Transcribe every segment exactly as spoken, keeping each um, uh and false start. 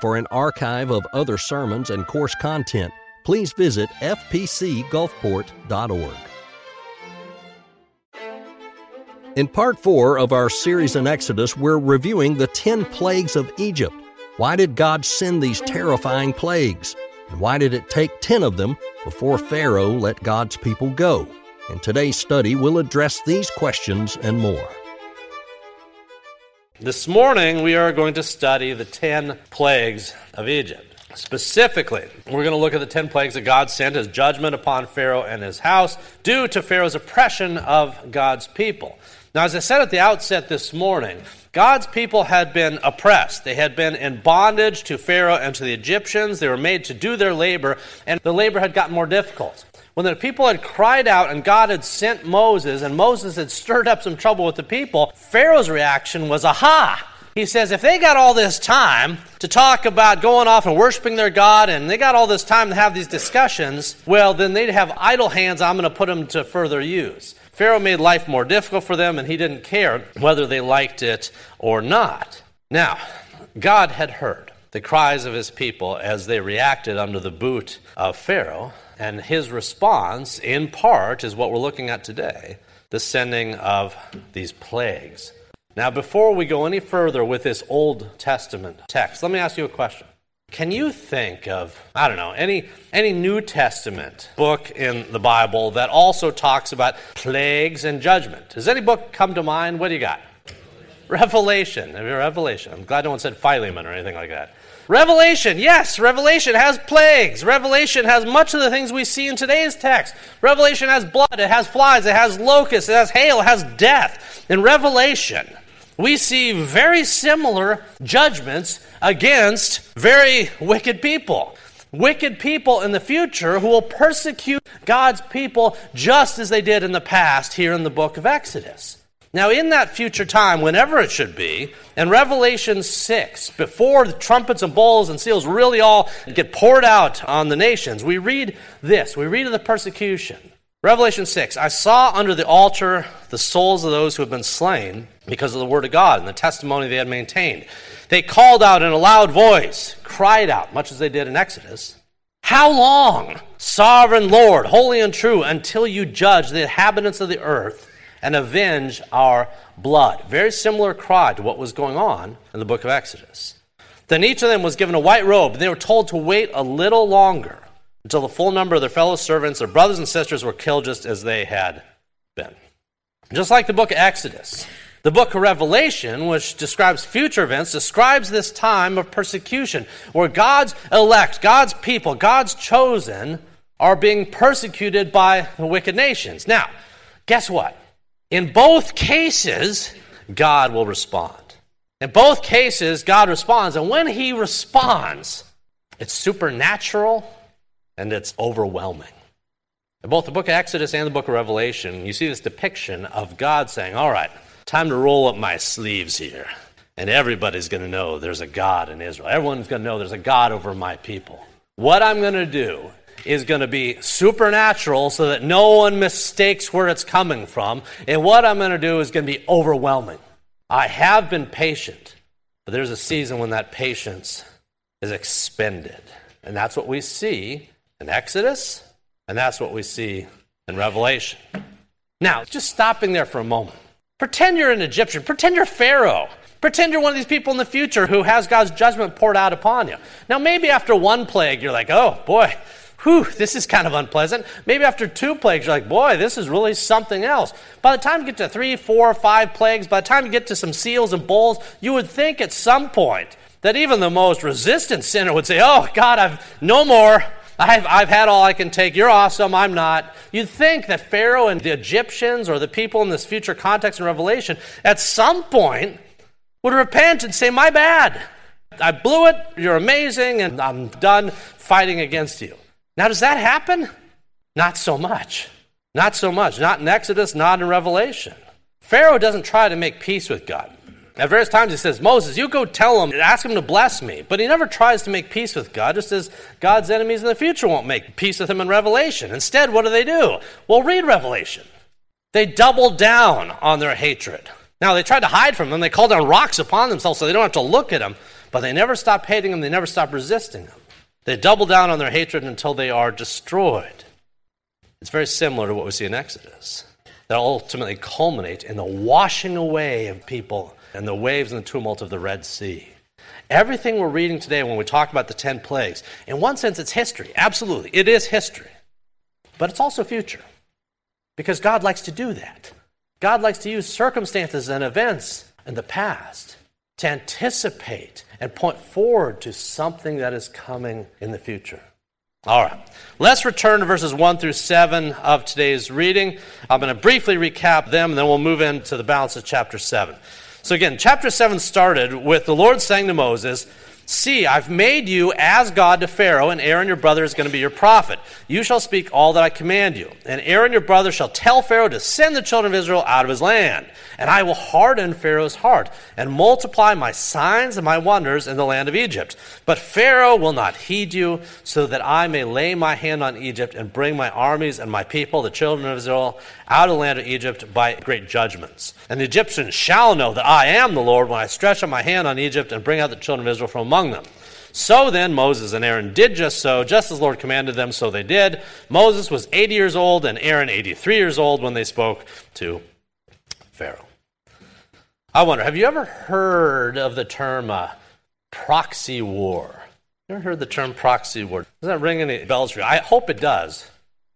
For an archive of other sermons and course content, please visit f p c gulfport dot org. In part four of our series in Exodus, we're reviewing the ten plagues of Egypt. Why did God send these terrifying plagues? And why did it take ten of them before Pharaoh let God's people go? In today's study, we'll address these questions and more. This morning, we are going to study the ten plagues of Egypt. Specifically, we're going to look at the ten plagues that God sent as judgment upon Pharaoh and his house due to Pharaoh's oppression of God's people. Now, as I said at the outset this morning, God's people had been oppressed. They had been in bondage to Pharaoh and to the Egyptians. They were made to do their labor, and the labor had gotten more difficult. When the people had cried out and God had sent Moses, and Moses had stirred up some trouble with the people, Pharaoh's reaction was, aha! He says, if they got all this time to talk about going off and worshiping their God, and they got all this time to have these discussions, well, then they'd have idle hands. I'm going to put them to further use. Pharaoh made life more difficult for them, and he didn't care whether they liked it or not. Now, God had heard the cries of his people as they reacted under the boot of Pharaoh, and his response, in part, is what we're looking at today, the sending of these plagues. Now, before we go any further with this Old Testament text, let me ask you a question. Can you think of, I don't know, any any New Testament book in the Bible that also talks about plagues and judgment? Does any book come to mind? What do you got? Revelation. Revelation. I'm glad no one said Philemon or anything like that. Revelation, yes, Revelation has plagues. Revelation has much of the things we see in today's text. Revelation has blood, it has flies, it has locusts, it has hail, it has death. In Revelation, we see very similar judgments against very wicked people. Wicked people in the future who will persecute God's people just as they did in the past here in the book of Exodus. Now, in that future time, whenever it should be, in Revelation six, before the trumpets and bowls and seals really all get poured out on the nations, we read this. We read of the persecution. Revelation six, I saw under the altar the souls of those who had been slain because of the word of God and the testimony they had maintained. They called out in a loud voice, cried out, much as they did in Exodus, how long, sovereign Lord, holy and true, until you judge the inhabitants of the earth and avenge our blood? Very similar cry to what was going on in the book of Exodus. Then each of them was given a white robe, and they were told to wait a little longer until the full number of their fellow servants, their brothers and sisters, were killed just as they had been. Just like the book of Exodus, the book of Revelation, which describes future events, describes this time of persecution, where God's elect, God's people, God's chosen, are being persecuted by the wicked nations. Now, guess what? In both cases, God will respond. In both cases, God responds. And when he responds, it's supernatural and it's overwhelming. In both the book of Exodus and the book of Revelation, you see this depiction of God saying, all right, time to roll up my sleeves here. And everybody's going to know there's a God in Israel. Everyone's going to know there's a God over my people. What I'm going to do is going to be supernatural so that no one mistakes where it's coming from. And what I'm going to do is going to be overwhelming. I have been patient, but there's a season when that patience is expended. And that's what we see in Exodus, and that's what we see in Revelation. Now, just stopping there for a moment. Pretend you're an Egyptian. Pretend you're Pharaoh. Pretend you're one of these people in the future who has God's judgment poured out upon you. Now, maybe after one plague, you're like, oh, boy, whew, this is kind of unpleasant. Maybe after two plagues, you're like, boy, this is really something else. By the time you get to three, four, five plagues, by the time you get to some seals and bowls, you would think at some point that even the most resistant sinner would say, oh, God, I've no more. I've, I've had all I can take. You're awesome. I'm not. You'd think that Pharaoh and the Egyptians or the people in this future context in Revelation at some point would repent and say, my bad. I blew it. You're amazing. And I'm done fighting against you. Now, does that happen? Not so much. Not so much. Not in Exodus, not in Revelation. Pharaoh doesn't try to make peace with God. At various times he says, Moses, you go tell him, ask him to bless me. But he never tries to make peace with God, just as God's enemies in the future won't make peace with him in Revelation. Instead, what do they do? Well, read Revelation. They double down on their hatred. Now, they tried to hide from them. They called down rocks upon themselves so they don't have to look at them. But they never stop hating him. They never stop resisting him. They double down on their hatred until they are destroyed. It's very similar to what we see in Exodus. They'll ultimately culminate in the washing away of people and the waves and the tumult of the Red Sea. Everything we're reading today when we talk about the ten plagues, in one sense it's history. Absolutely, it is history. But it's also future. Because God likes to do that. God likes to use circumstances and events in the past to anticipate and point forward to something that is coming in the future. All right, let's return to verses one through seven of today's reading. I'm going to briefly recap them, and then we'll move into the balance of chapter seven. So again, chapter seven started with the Lord saying to Moses, "See, I've made you as God to Pharaoh, and Aaron your brother is going to be your prophet. You shall speak all that I command you. And Aaron your brother shall tell Pharaoh to send the children of Israel out of his land. And I will harden Pharaoh's heart and multiply my signs and my wonders in the land of Egypt. But Pharaoh will not heed you, so that I may lay my hand on Egypt and bring my armies and my people, the children of Israel, out of the land of Egypt by great judgments. And the Egyptians shall know that I am the Lord when I stretch out my hand on Egypt and bring out the children of Israel from among them." So then Moses and Aaron did just so, just as the Lord commanded them, so they did. Moses was eighty years old and Aaron eighty-three years old when they spoke to Pharaoh. I wonder, have you ever heard of the term uh, proxy war? You ever heard the term proxy war? Does that ring any bells for you? I hope it does.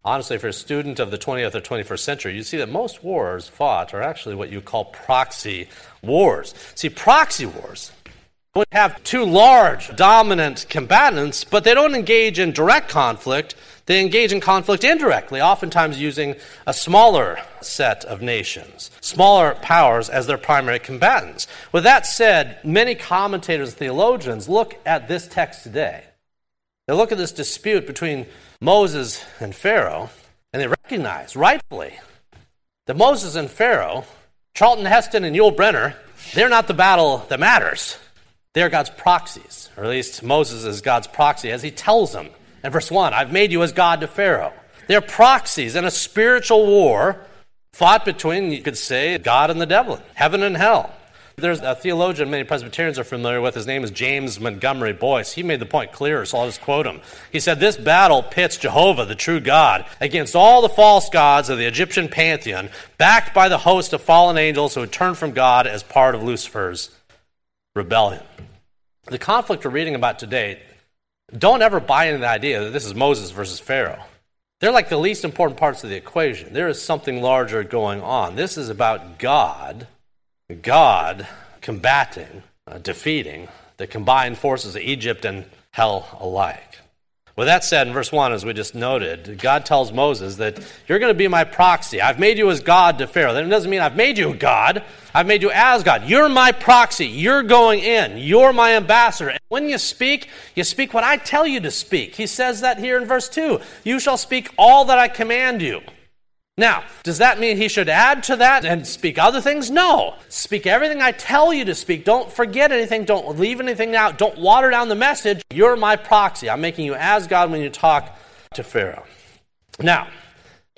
Honestly, if you're a student of the twentieth or twenty-first century, you see that most wars fought are actually what you call proxy wars. See, proxy wars would have two large, dominant combatants, but they don't engage in direct conflict. They engage in conflict indirectly, oftentimes using a smaller set of nations, smaller powers as their primary combatants. With that said, many commentators and theologians look at this text today. They look at this dispute between Moses and Pharaoh, and they recognize, rightfully, that Moses and Pharaoh, Charlton Heston and Yul Brynner, they're not the battle that matters. They are God's proxies, or at least Moses is God's proxy, as he tells them in verse one, "I've made you as God to Pharaoh." They're proxies in a spiritual war fought between, you could say, God and the devil, heaven and hell. There's a theologian many Presbyterians are familiar with. His name is James Montgomery Boyce. He made the point clearer, so I'll just quote him. He said, "This battle pits Jehovah, the true God, against all the false gods of the Egyptian pantheon, backed by the host of fallen angels who had turned from God as part of Lucifer's rebellion." The conflict we're reading about today, don't ever buy into the idea that this is Moses versus Pharaoh. They're like the least important parts of the equation. There is something larger going on. This is about God, God combating, uh, defeating the combined forces of Egypt and hell alike. With that said, in verse one, as we just noted, God tells Moses that you're going to be my proxy. I've made you as God to Pharaoh. That doesn't mean I've made you God. I've made you as God. You're my proxy. You're going in. You're my ambassador. And when you speak, you speak what I tell you to speak. He says that here in verse two. You shall speak all that I command you. Now, does that mean he should add to that and speak other things? No. Speak everything I tell you to speak. Don't forget anything. Don't leave anything out. Don't water down the message. You're my proxy. I'm making you as God when you talk to Pharaoh. Now,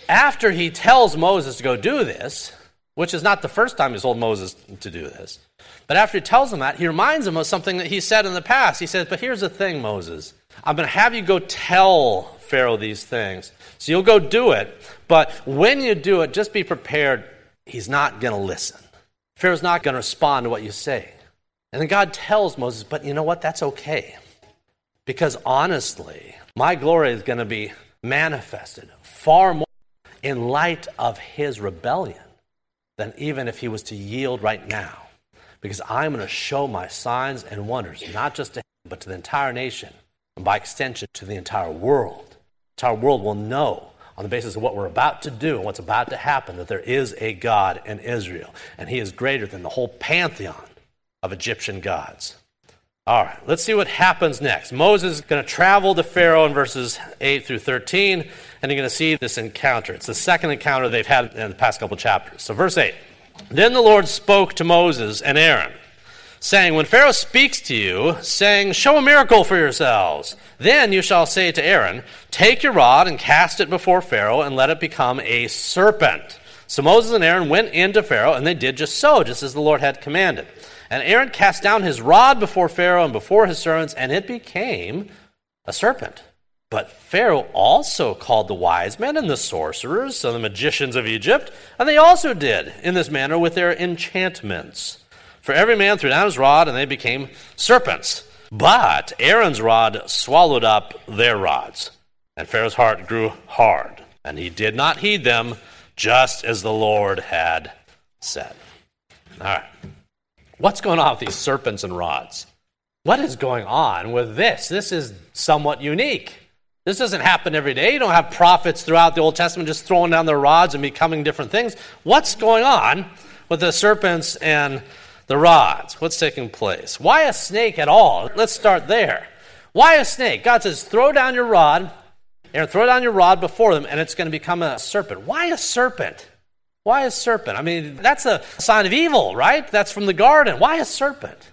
after he tells Moses to go do this, which is not the first time he's told Moses to do this, but after he tells him that, he reminds him of something that he said in the past. He says, but here's the thing, Moses. I'm going to have you go tell Pharaoh these things. So you'll go do it, but when you do it, just be prepared. He's not going to listen. Pharaoh's not going to respond to what you say. And then God tells Moses, but you know what? That's okay. Because honestly, my glory is going to be manifested far more in light of his rebellion than even if he was to yield right now. Because I'm going to show my signs and wonders, not just to him, but to the entire nation, and by extension to the entire world. The entire world will know on the basis of what we're about to do and what's about to happen that there is a God in Israel, and he is greater than the whole pantheon of Egyptian gods. All right, let's see what happens next. Moses is going to travel to Pharaoh in verses eight through thirteen, and you're going to see this encounter. It's the second encounter they've had in the past couple chapters. So verse eight, "Then the Lord spoke to Moses and Aaron, saying, when Pharaoh speaks to you, saying, show a miracle for yourselves, then you shall say to Aaron, take your rod and cast it before Pharaoh and let it become a serpent. So Moses and Aaron went in to Pharaoh, and they did just so, just as the Lord had commanded. And Aaron cast down his rod before Pharaoh and before his servants, and it became a serpent. But Pharaoh also called the wise men and the sorcerers and the magicians of Egypt, and they also did in this manner with their enchantments. For every man threw down his rod, and they became serpents. But Aaron's rod swallowed up their rods. And Pharaoh's heart grew hard, and he did not heed them, just as the Lord had said. All right. What's going on with these serpents and rods? What is going on with this? This is somewhat unique. This doesn't happen every day. You don't have prophets throughout the Old Testament just throwing down their rods and becoming different things. What's going on with the serpents and the rods? What's taking place? Why a snake at all? Let's start there. Why a snake? God says, throw down your rod, Aaron, throw down your rod before them, and it's going to become a serpent. Why a serpent? Why a serpent? I mean, that's a sign of evil, right? That's from the garden. Why a serpent?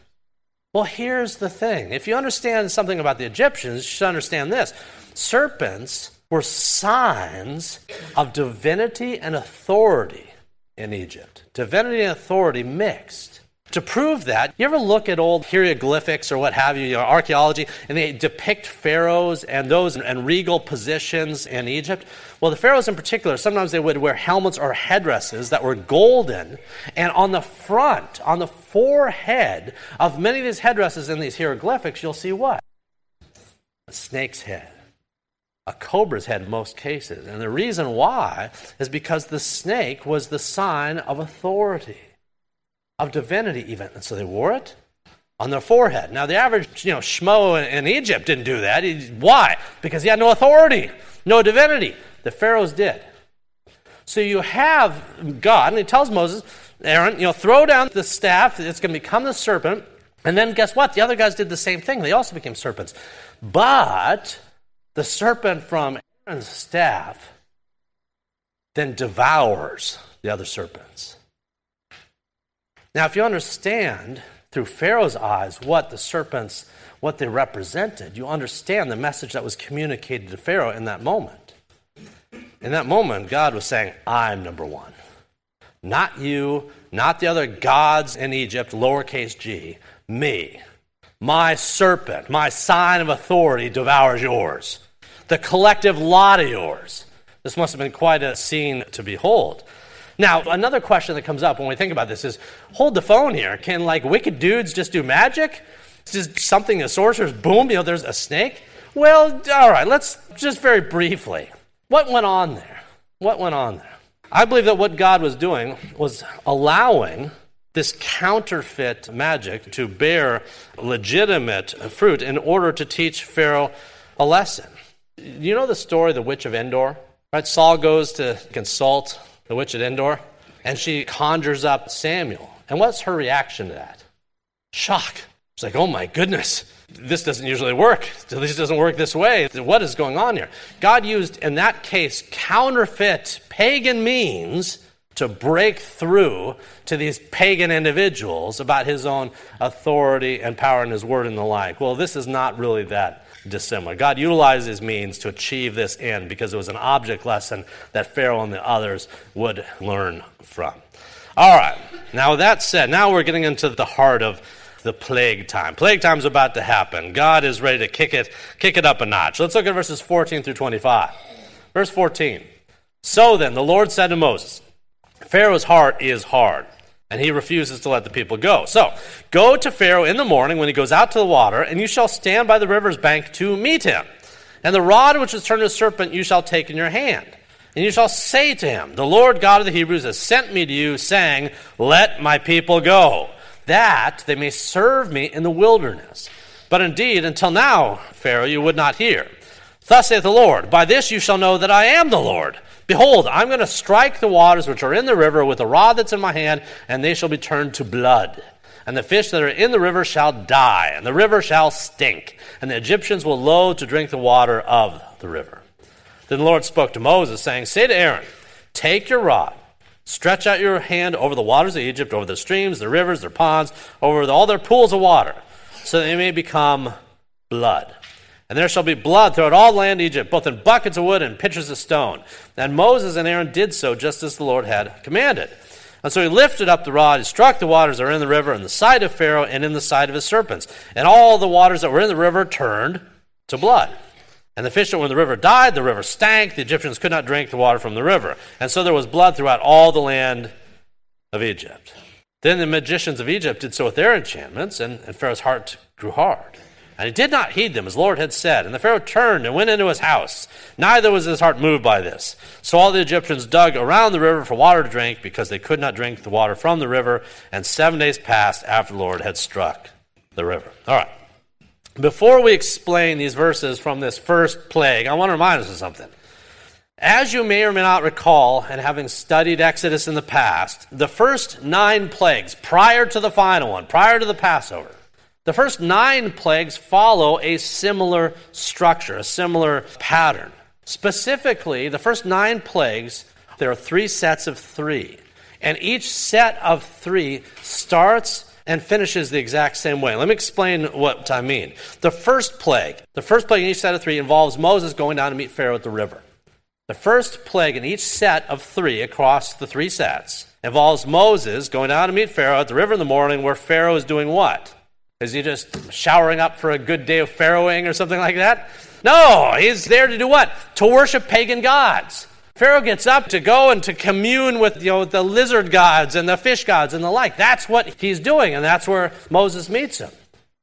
Well, here's the thing. If you understand something about the Egyptians, you should understand this. Serpents were signs of divinity and authority in Egypt. Divinity and authority mixed. To prove that, you ever look at old hieroglyphics or what have you, you know, archaeology, and they depict pharaohs and those and regal positions in Egypt? Well, the pharaohs in particular, sometimes they would wear helmets or headdresses that were golden, and on the front, on the forehead of many of these headdresses in these hieroglyphics, you'll see what? A snake's head. A cobra's head in most cases. And the reason why is because the snake was the sign of authority, of divinity even. And so they wore it on their forehead. Now the average, you know, schmo in Egypt didn't do that. He, why? Because he had no authority, no divinity. The pharaohs did. So you have God, and he tells Moses, Aaron, you know, throw down the staff, it's going to become the serpent. And then guess what? The other guys did the same thing. They also became serpents. But the serpent from Aaron's staff then devours the other serpents. Now, if you understand through Pharaoh's eyes what the serpents, what they represented, you understand the message that was communicated to Pharaoh in that moment. In that moment, God was saying, I'm number one. Not you, not the other gods in Egypt, lowercase g, me. My serpent, my sign of authority devours yours. The collective lot of yours. This must have been quite a scene to behold. Now, another question that comes up when we think about this is, hold the phone here. Can, like, wicked dudes just do magic? It's just something, the sorcerers, boom, you know, there's a snake? Well, all right, let's just very briefly. What went on there? What went on there? I believe that what God was doing was allowing this counterfeit magic to bear legitimate fruit in order to teach Pharaoh a lesson. You know the story of the witch of Endor? Right? Saul goes to consult the witch at Endor, and she conjures up Samuel. And what's her reaction to that? Shock. She's like, oh my goodness, this doesn't usually work. This doesn't work this way. What is going on here? God used, in that case, counterfeit pagan means to break through to these pagan individuals about his own authority and power and his word and the like. Well, this is not really that dissimilar. God utilizes means to achieve this end because it was an object lesson that Pharaoh and the others would learn from. All right. Now, with that said, now we're getting into the heart of the plague time. Plague time's about to happen. God is ready to kick it, kick it up a notch. Let's look at verses fourteen through twenty-five. Verse fourteen. So then, the Lord said to Moses, Pharaoh's heart is hard, and he refuses to let the people go. So, go to Pharaoh in the morning when he goes out to the water, and you shall stand by the river's bank to meet him. And the rod which is turned to a serpent you shall take in your hand. And you shall say to him, the Lord God of the Hebrews has sent me to you, saying, let my people go, that they may serve me in the wilderness. But indeed, until now, Pharaoh, you would not hear. Thus saith the Lord, by this you shall know that I am the Lord. Behold, I'm going to strike the waters which are in the river with the rod that's in my hand, and they shall be turned to blood. And the fish that are in the river shall die, and the river shall stink, and the Egyptians will loathe to drink the water of the river. Then the Lord spoke to Moses, saying, say to Aaron, take your rod, stretch out your hand over the waters of Egypt, over the streams, the rivers, their ponds, over all their pools of water, so that they may become blood. And there shall be blood throughout all land Egypt, both in buckets of wood and pitchers of stone. And Moses and Aaron did so, just as the Lord had commanded. And so he lifted up the rod, and struck the waters that were in the river, in the sight of Pharaoh, and in the sight of his serpents. And all the waters that were in the river turned to blood. And the fish that were in the river died, the river stank, the Egyptians could not drink the water from the river. And so there was blood throughout all the land of Egypt. Then the magicians of Egypt did so with their enchantments, and, and Pharaoh's heart grew hard. And he did not heed them, as the Lord had said. And the Pharaoh turned and went into his house. Neither was his heart moved by this. So all the Egyptians dug around the river for water to drink, because they could not drink the water from the river. And seven days passed after the Lord had struck the river. All right. Before we explain these verses from this first plague, I want to remind us of something. As you may or may not recall, and having studied Exodus in the past, the first nine plagues prior to the final one, prior to the Passover, the first nine plagues follow a similar structure, a similar pattern. Specifically, the first nine plagues, there are three sets of three. And each set of three starts and finishes the exact same way. Let me explain what I mean. The first plague, the first plague in each set of three involves Moses going down to meet Pharaoh at the river. The first plague in each set of three across the three sets involves Moses going down to meet Pharaoh at the river in the morning, where Pharaoh is doing what? Is he just showering up for a good day of pharaohing or something like that? No, he's there to do what? To worship pagan gods. Pharaoh gets up to go and to commune with, you know, the lizard gods and the fish gods and the like. That's what he's doing, and that's where Moses meets him,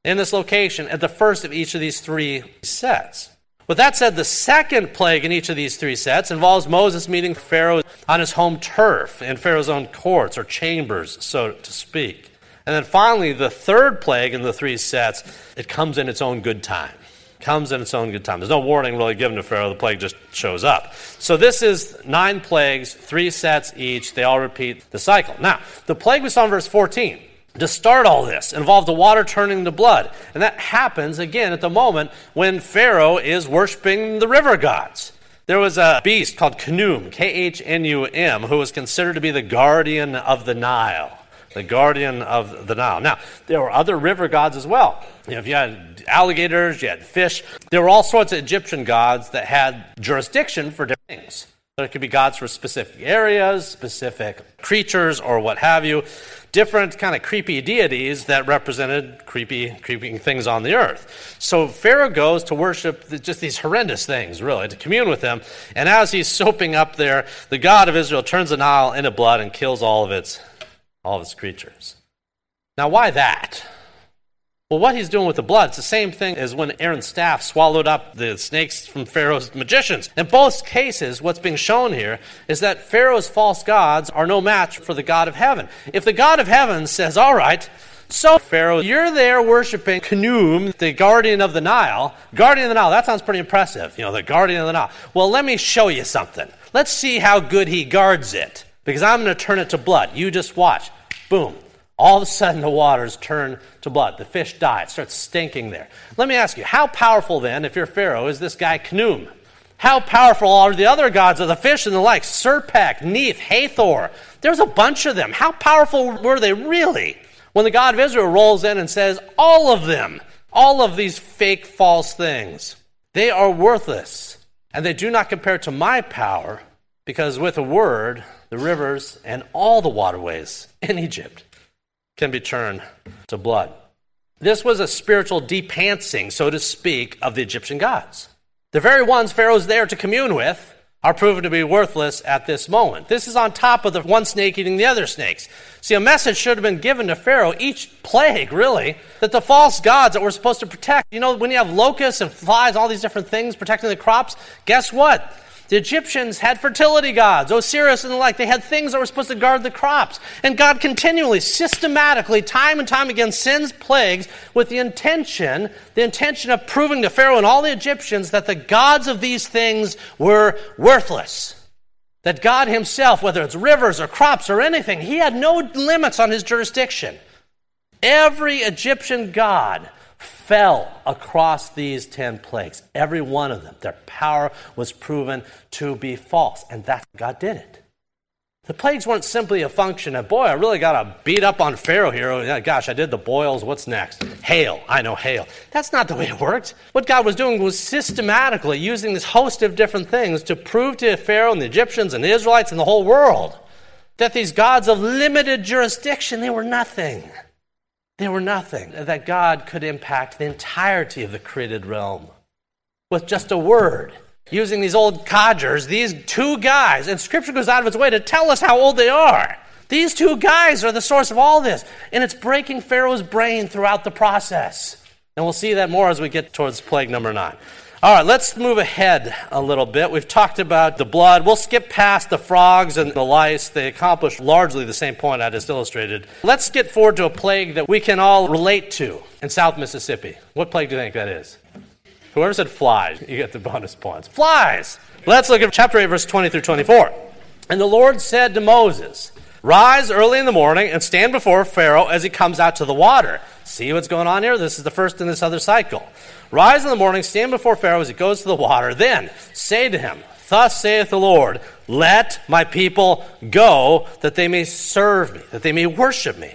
in this location at the first of each of these three sets. With that said, the second plague in each of these three sets involves Moses meeting Pharaoh on his home turf, in Pharaoh's own courts or chambers, so to speak. And then finally, the third plague in the three sets, it comes in its own good time. Comes in its own good time. There's no warning really given to Pharaoh. The plague just shows up. So this is nine plagues, three sets each. They all repeat the cycle. Now, the plague we saw in verse fourteen, to start all this, involved the water turning to blood. And that happens, again, at the moment when Pharaoh is worshiping the river gods. There was a beast called Khnum, K H N U M, who was considered to be the guardian of the Nile. The guardian of the Nile. Now, there were other river gods as well. You know, if you had alligators, you had fish. There were all sorts of Egyptian gods that had jurisdiction for different things. There could be gods for specific areas, specific creatures, or what have you. Different kind of creepy deities that represented creepy, creeping things on the earth. So Pharaoh goes to worship just these horrendous things, really, to commune with them. And as he's soaping up there, the God of Israel turns the Nile into blood and kills all of its all of his creatures. Now, why that? Well, what he's doing with the blood, it's the same thing as when Aaron's staff swallowed up the snakes from Pharaoh's magicians. In both cases, what's being shown here is that Pharaoh's false gods are no match for the God of heaven. If the God of heaven says, all right, so Pharaoh, you're there worshiping Khnum, the guardian of the Nile. Guardian of the Nile, that sounds pretty impressive. You know, the guardian of the Nile. Well, let me show you something. Let's see how good he guards it. Because I'm going to turn it to blood. You just watch. Boom. All of a sudden, the waters turn to blood. The fish die. It starts stinking there. Let me ask you, how powerful then, if you're Pharaoh, is this guy Khnum? How powerful are the other gods of the fish and the like? Serpak, Neith, Hathor. There's a bunch of them. How powerful were they really? When the God of Israel rolls in and says, all of them, all of these fake, false things, they are worthless, and they do not compare to my power, because with a word, the rivers and all the waterways in Egypt can be turned to blood. This was a spiritual depantsing, so to speak, of the Egyptian gods. The very ones Pharaoh's there to commune with are proven to be worthless at this moment. This is on top of the one snake eating the other snakes. See, a message should have been given to Pharaoh, each plague, really, that the false gods that we're supposed to protect, you know, when you have locusts and flies, all these different things protecting the crops, guess what? The Egyptians had fertility gods, Osiris and the like. They had things that were supposed to guard the crops. And God continually, systematically, time and time again, sends plagues with the intention, the intention of proving to Pharaoh and all the Egyptians that the gods of these things were worthless. That God himself, whether it's rivers or crops or anything, he had no limits on his jurisdiction. Every Egyptian god fell across these ten plagues. Every one of them, their power was proven to be false. And that's how God did it. The plagues weren't simply a function of, boy, I really got to beat up on Pharaoh here. Oh, gosh, I did the boils. What's next? Hail. I know, hail. That's not the way it worked. What God was doing was systematically using this host of different things to prove to Pharaoh and the Egyptians and the Israelites and the whole world that these gods of limited jurisdiction, they were nothing. They were nothing. That God could impact the entirety of the created realm with just a word. Using these old codgers, these two guys, and Scripture goes out of its way to tell us how old they are. These two guys are the source of all this, and it's breaking Pharaoh's brain throughout the process. And we'll see that more as we get towards plague number nine. All right, let's move ahead a little bit. We've talked about the blood. We'll skip past the frogs and the lice. They accomplish largely the same point I just illustrated. Let's get forward to a plague that we can all relate to in South Mississippi. What plague do you think that is? Whoever said flies, you get the bonus points. Flies! Let's look at chapter eight, verse twenty through twenty-four. And the Lord said to Moses, rise early in the morning and stand before Pharaoh as he comes out to the water. See what's going on here? This is the first in this other cycle. Rise in the morning, stand before Pharaoh as he goes to the water. Then say to him, thus saith the Lord, let my people go, that they may serve me, that they may worship me.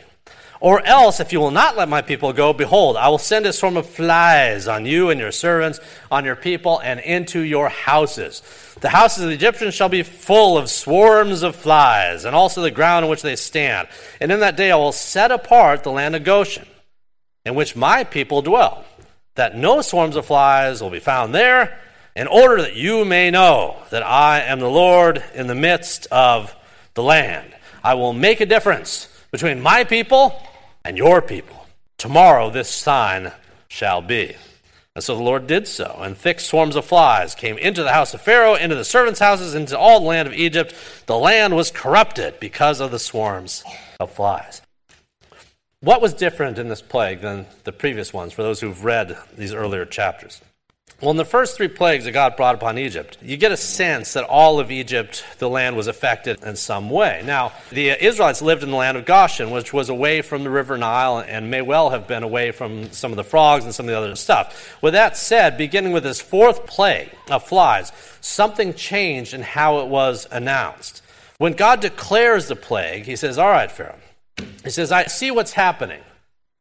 Or else, if you will not let my people go, behold, I will send a swarm of flies on you and your servants, on your people, and into your houses. The houses of the Egyptians shall be full of swarms of flies, and also the ground on which they stand. And in that day I will set apart the land of Goshen, in which my people dwell, that no swarms of flies will be found there, in order that you may know that I am the Lord in the midst of the land. I will make a difference between my people and your people. Tomorrow this sign shall be. And so the Lord did so, and thick swarms of flies came into the house of Pharaoh, into the servants' houses, into all the land of Egypt. The land was corrupted because of the swarms of flies. What was different in this plague than the previous ones, for those who've read these earlier chapters? Well, in the first three plagues that God brought upon Egypt, you get a sense that all of Egypt, the land, was affected in some way. Now, the Israelites lived in the land of Goshen, which was away from the river Nile and may well have been away from some of the frogs and some of the other stuff. With that said, beginning with this fourth plague of flies, something changed in how it was announced. When God declares the plague, he says, all right, Pharaoh, he says, I see what's happening.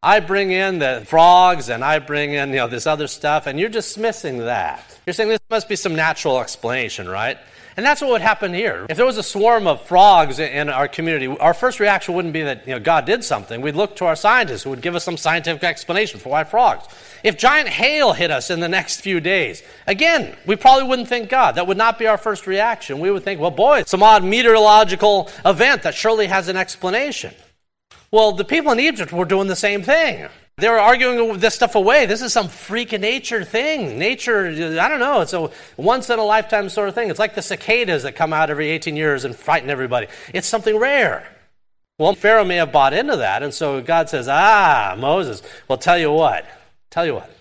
I bring in the frogs and I bring in, you know, this other stuff, and you're dismissing that. You're saying this must be some natural explanation, right? And that's what would happen here. If there was a swarm of frogs in our community, our first reaction wouldn't be that, you know, God did something. We'd look to our scientists who would give us some scientific explanation for why frogs. If giant hail hit us in the next few days, again, we probably wouldn't thank God. That would not be our first reaction. We would think, well, boy, some odd meteorological event that surely has an explanation. Well, the people in Egypt were doing the same thing. They were arguing this stuff away. This is some freak of nature thing. Nature, I don't know. It's a once-in-a-lifetime sort of thing. It's like the cicadas that come out every eighteen years and frighten everybody. It's something rare. Well, Pharaoh may have bought into that, and so God says, ah, Moses, well, tell you what. Tell you what.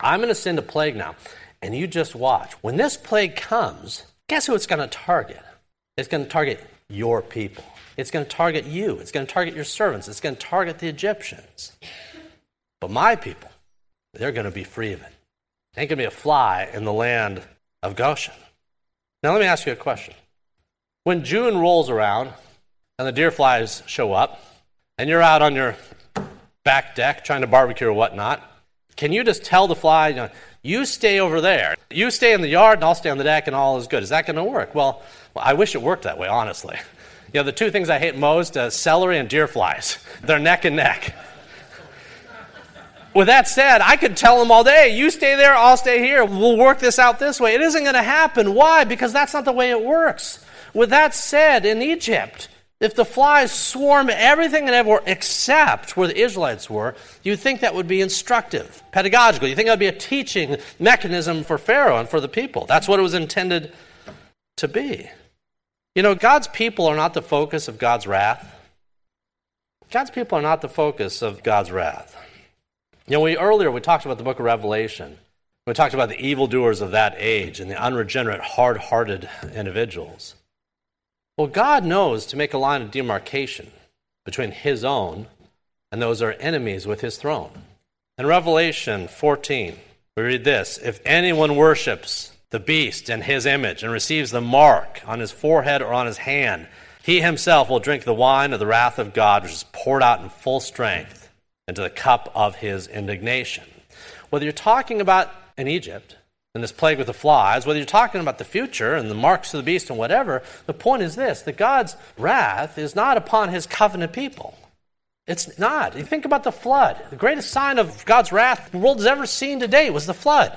I'm going to send a plague now, and you just watch. When this plague comes, guess who it's going to target? It's going to target your people. It's going to target you. It's going to target your servants. It's going to target the Egyptians. But my people, they're going to be free of it. There ain't going to be a fly in the land of Goshen. Now let me ask you a question. When June rolls around and the deer flies show up and you're out on your back deck trying to barbecue or whatnot, can you just tell the fly, you know, you stay over there. You stay in the yard and I'll stay on the deck and all is good. Is that going to work? Well, I wish it worked that way, honestly. You know, the two things I hate most, uh, celery and deer flies. They're neck and neck. With that said, I could tell them all day, you stay there, I'll stay here. We'll work this out this way. It isn't going to happen. Why? Because that's not the way it works. With that said, in Egypt, if the flies swarmed everything and everywhere except where the Israelites were, you'd think that would be instructive, pedagogical. You'd think that would be a teaching mechanism for Pharaoh and for the people. That's what it was intended to be. You know, God's people are not the focus of God's wrath. God's people are not the focus of God's wrath. You know, we earlier we talked about the book of Revelation. We talked about the evildoers of that age and the unregenerate, hard-hearted individuals. Well, God knows to make a line of demarcation between his own and those who are enemies with his throne. In Revelation fourteen, we read this, if anyone worships the beast and his image, and receives the mark on his forehead or on his hand, He himself will drink the wine of the wrath of God, which is poured out in full strength into the cup of his indignation. Whether you're talking about in Egypt and this plague with the flies, whether you're talking about the future and the marks of the beast and whatever, the point is this, that God's wrath is not upon his covenant people. It's not. You think about the flood. The greatest sign of God's wrath the world has ever seen today was the flood.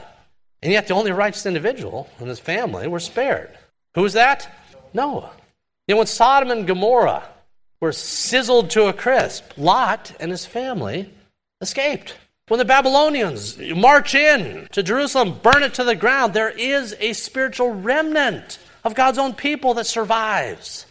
And yet the only righteous individual and his family were spared. Who was that? Noah. You know, when Sodom and Gomorrah were sizzled to a crisp, Lot and his family escaped. When the Babylonians march in to Jerusalem, burn it to the ground, there is a spiritual remnant of God's own people that survives.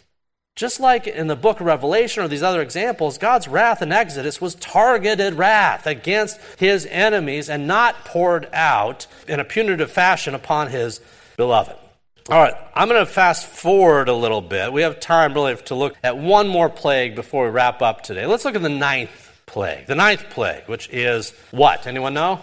Just like in the book of Revelation or these other examples, God's wrath in Exodus was targeted wrath against his enemies and not poured out in a punitive fashion upon his beloved. All right, I'm going to fast forward a little bit. We have time really to look at one more plague before we wrap up today. Let's look at the ninth plague. The ninth plague, which is what? Anyone know?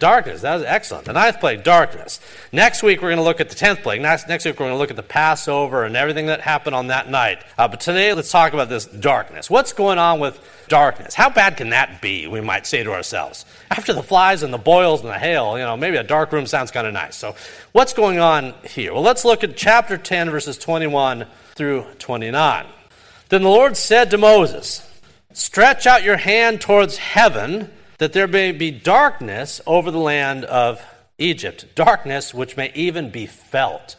Darkness. That was excellent. The ninth plague, darkness. Next week, we're going to look at the tenth plague. Next, next week, we're going to look at the Passover and everything that happened on that night. Uh, but today, let's talk about this darkness. What's going on with darkness? How bad can that be, we might say to ourselves? After the flies and the boils and the hail, you know, maybe a dark room sounds kind of nice. So what's going on here? Well, let's look at chapter ten, verses twenty-one through twenty-nine. Then the Lord said to Moses, "Stretch out your hand towards heaven, that there may be darkness over the land of Egypt, darkness which may even be felt."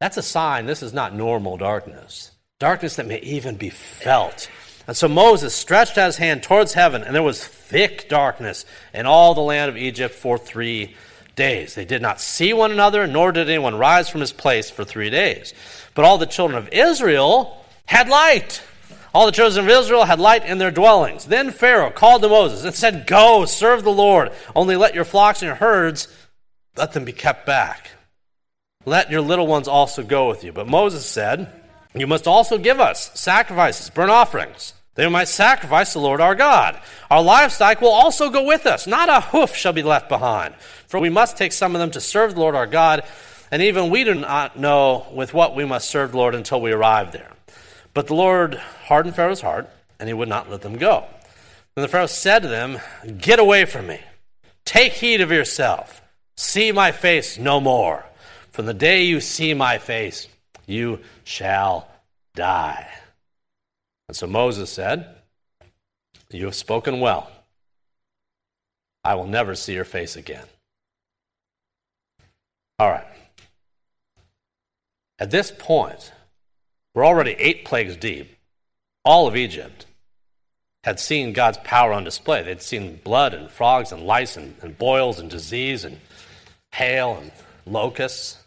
That's a sign this is not normal darkness. Darkness that may even be felt. And so Moses stretched out his hand towards heaven, and there was thick darkness in all the land of Egypt for three days. They did not see one another, nor did anyone rise from his place for three days. But all the children of Israel had light. All the children of Israel had light in their dwellings. Then Pharaoh called to Moses and said, "Go, serve the Lord. Only let your flocks and your herds, let them be kept back. Let your little ones also go with you." But Moses said, "You must also give us sacrifices, burnt offerings, that we might sacrifice the Lord our God. Our livestock will also go with us. Not a hoof shall be left behind. For we must take some of them to serve the Lord our God. And even we do not know with what we must serve the Lord until we arrive there." But the Lord hardened Pharaoh's heart, and he would not let them go. Then the Pharaoh said to them, "Get away from me. Take heed of yourself. See my face no more. From the day you see my face, you shall die." And so Moses said, "You have spoken well. I will never see your face again." All right. At this point, we're already eight plagues deep. All of Egypt had seen God's power on display. They'd seen blood and frogs and lice and, and boils and disease and hail and locusts.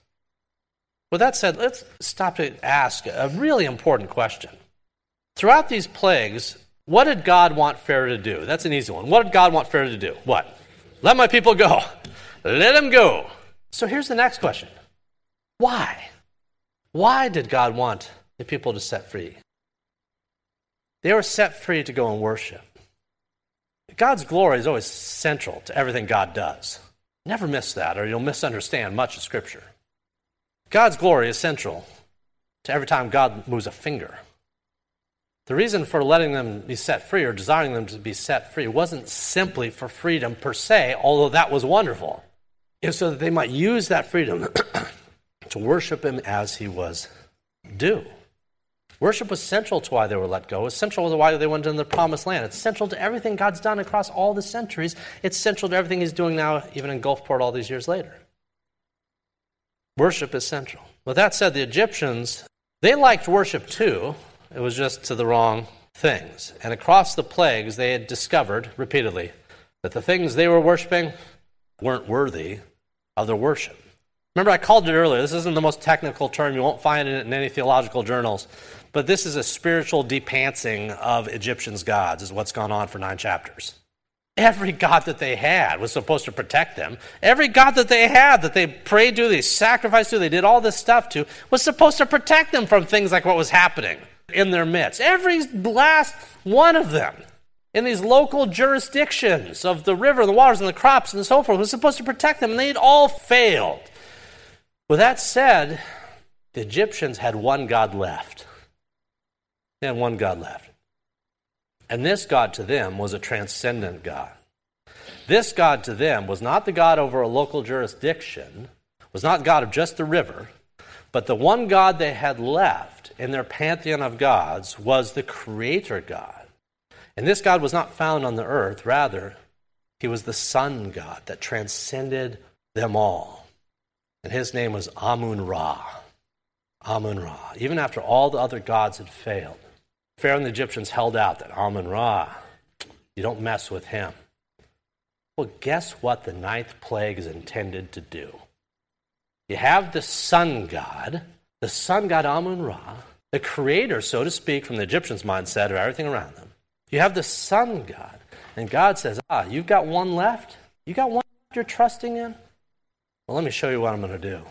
With that said, let's stop to ask a really important question. Throughout these plagues, what did God want Pharaoh to do? That's an easy one. What did God want Pharaoh to do? What? Let my people go. Let them go. So here's the next question. Why? Why did God want the people to set free? They were set free to go and worship. God's glory is always central to everything God does. Never miss that, or you'll misunderstand much of Scripture. God's glory is central to every time God moves a finger. The reason for letting them be set free or desiring them to be set free wasn't simply for freedom per se, although that was wonderful. It was so that they might use that freedom to worship him as he was due. Worship was central to why they were let go. It was central to why they went into the promised land. It's central to everything God's done across all the centuries. It's central to everything he's doing now, even in Gulfport all these years later. Worship is central. With that said, the Egyptians, they liked worship too. It was just to the wrong things. And across the plagues, they had discovered repeatedly that the things they were worshiping weren't worthy of their worship. Remember, I called it earlier. This isn't the most technical term. You won't find it in any theological journals. But this is a spiritual depantsing of Egyptians' gods is what's gone on for nine chapters. Every god that they had was supposed to protect them. Every god that they had, that they prayed to, they sacrificed to, they did all this stuff to, was supposed to protect them from things like what was happening in their midst. Every last one of them in these local jurisdictions of the river and the waters and the crops and so forth was supposed to protect them, and they'd all failed. With that said, the Egyptians had one god left, They had one God left. And this God to them was a transcendent God. This God to them was not the God over a local jurisdiction, was not God of just the river, but the one God they had left in their pantheon of gods was the Creator God. And this God was not found on the earth. Rather, he was the sun god that transcended them all. And his name was Amun-Ra. Amun-Ra. Even after all the other gods had failed, Pharaoh and the Egyptians held out that Amun-Ra, you don't mess with him. Well, guess what the ninth plague is intended to do? You have the sun god, the sun god Amun-Ra, the creator, so to speak, from the Egyptians' mindset of everything around them. You have the sun god, and God says, ah, you've got one left? You got one left you're trusting in? Well, let me show you what I'm going to do.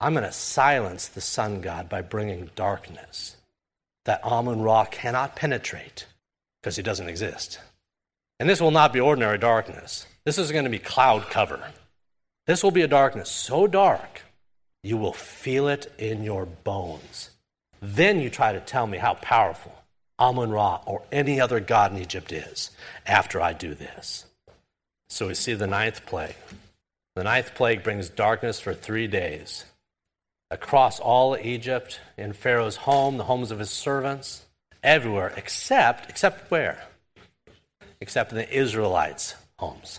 I'm going to silence the sun god by bringing darkness that Amun-Ra cannot penetrate because he doesn't exist. And this will not be ordinary darkness. This is going to be cloud cover. This will be a darkness so dark, you will feel it in your bones. Then you try to tell me how powerful Amun-Ra or any other god in Egypt is after I do this. So we see the ninth plague. The ninth plague brings darkness for three days across all Egypt, in Pharaoh's home, the homes of his servants, everywhere except, except where? Except in the Israelites' homes.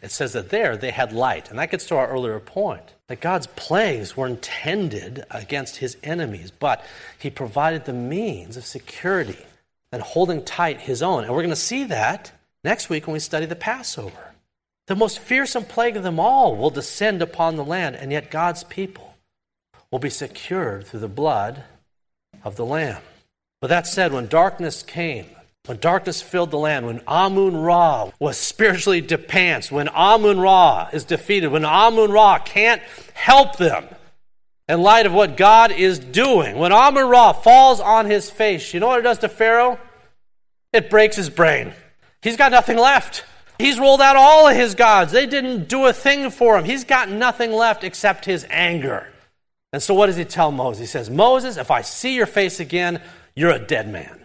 It says that there they had light. And that gets to our earlier point, that God's plagues were intended against his enemies, but he provided the means of security and holding tight his own. And we're going to see that next week when we study the Passover. The most fearsome plague of them all will descend upon the land, and yet God's people will be secured through the blood of the Lamb. But that said, when darkness came, when darkness filled the land, when Amun-Ra was spiritually depanced, when Amun-Ra is defeated, when Amun-Ra can't help them in light of what God is doing, when Amun-Ra falls on his face, you know what it does to Pharaoh? It breaks his brain. He's got nothing left. He's rolled out all of his gods. They didn't do a thing for him. He's got nothing left except his anger. And so what does he tell Moses? He says, Moses, if I see your face again, you're a dead man.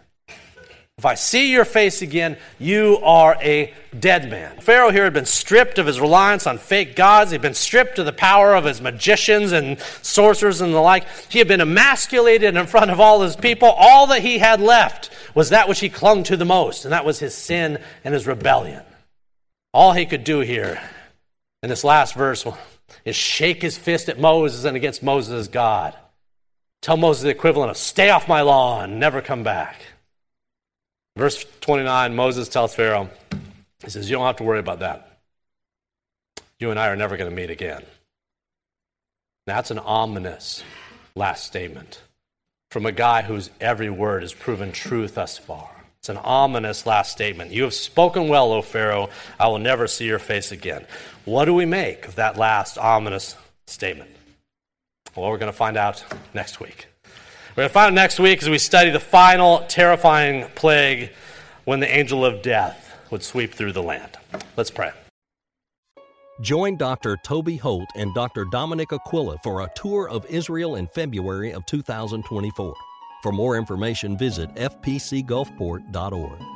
If I see your face again, you are a dead man. Pharaoh here had been stripped of his reliance on fake gods. He'd been stripped of the power of his magicians and sorcerers and the like. He had been emasculated in front of all his people. All that he had left was that which he clung to the most, and that was his sin and his rebellion. All he could do here in this last verse is shake his fist at Moses and against Moses as God. Tell Moses the equivalent of, stay off my lawn, never come back. Verse twenty-nine, Moses tells Pharaoh, he says, you don't have to worry about that. You and I are never going to meet again. Now, that's an ominous last statement from a guy whose every word has proven true thus far. It's an ominous last statement. You have spoken well, O Pharaoh. I will never see your face again. What do we make of that last ominous statement? Well, we're going to find out next week. We're going to find out next week as we study the final terrifying plague when the angel of death would sweep through the land. Let's pray. Join Doctor Toby Holt and Doctor Dominic Aquila for a tour of Israel in February of two thousand twenty-four. For more information, visit f p c gulfport dot org.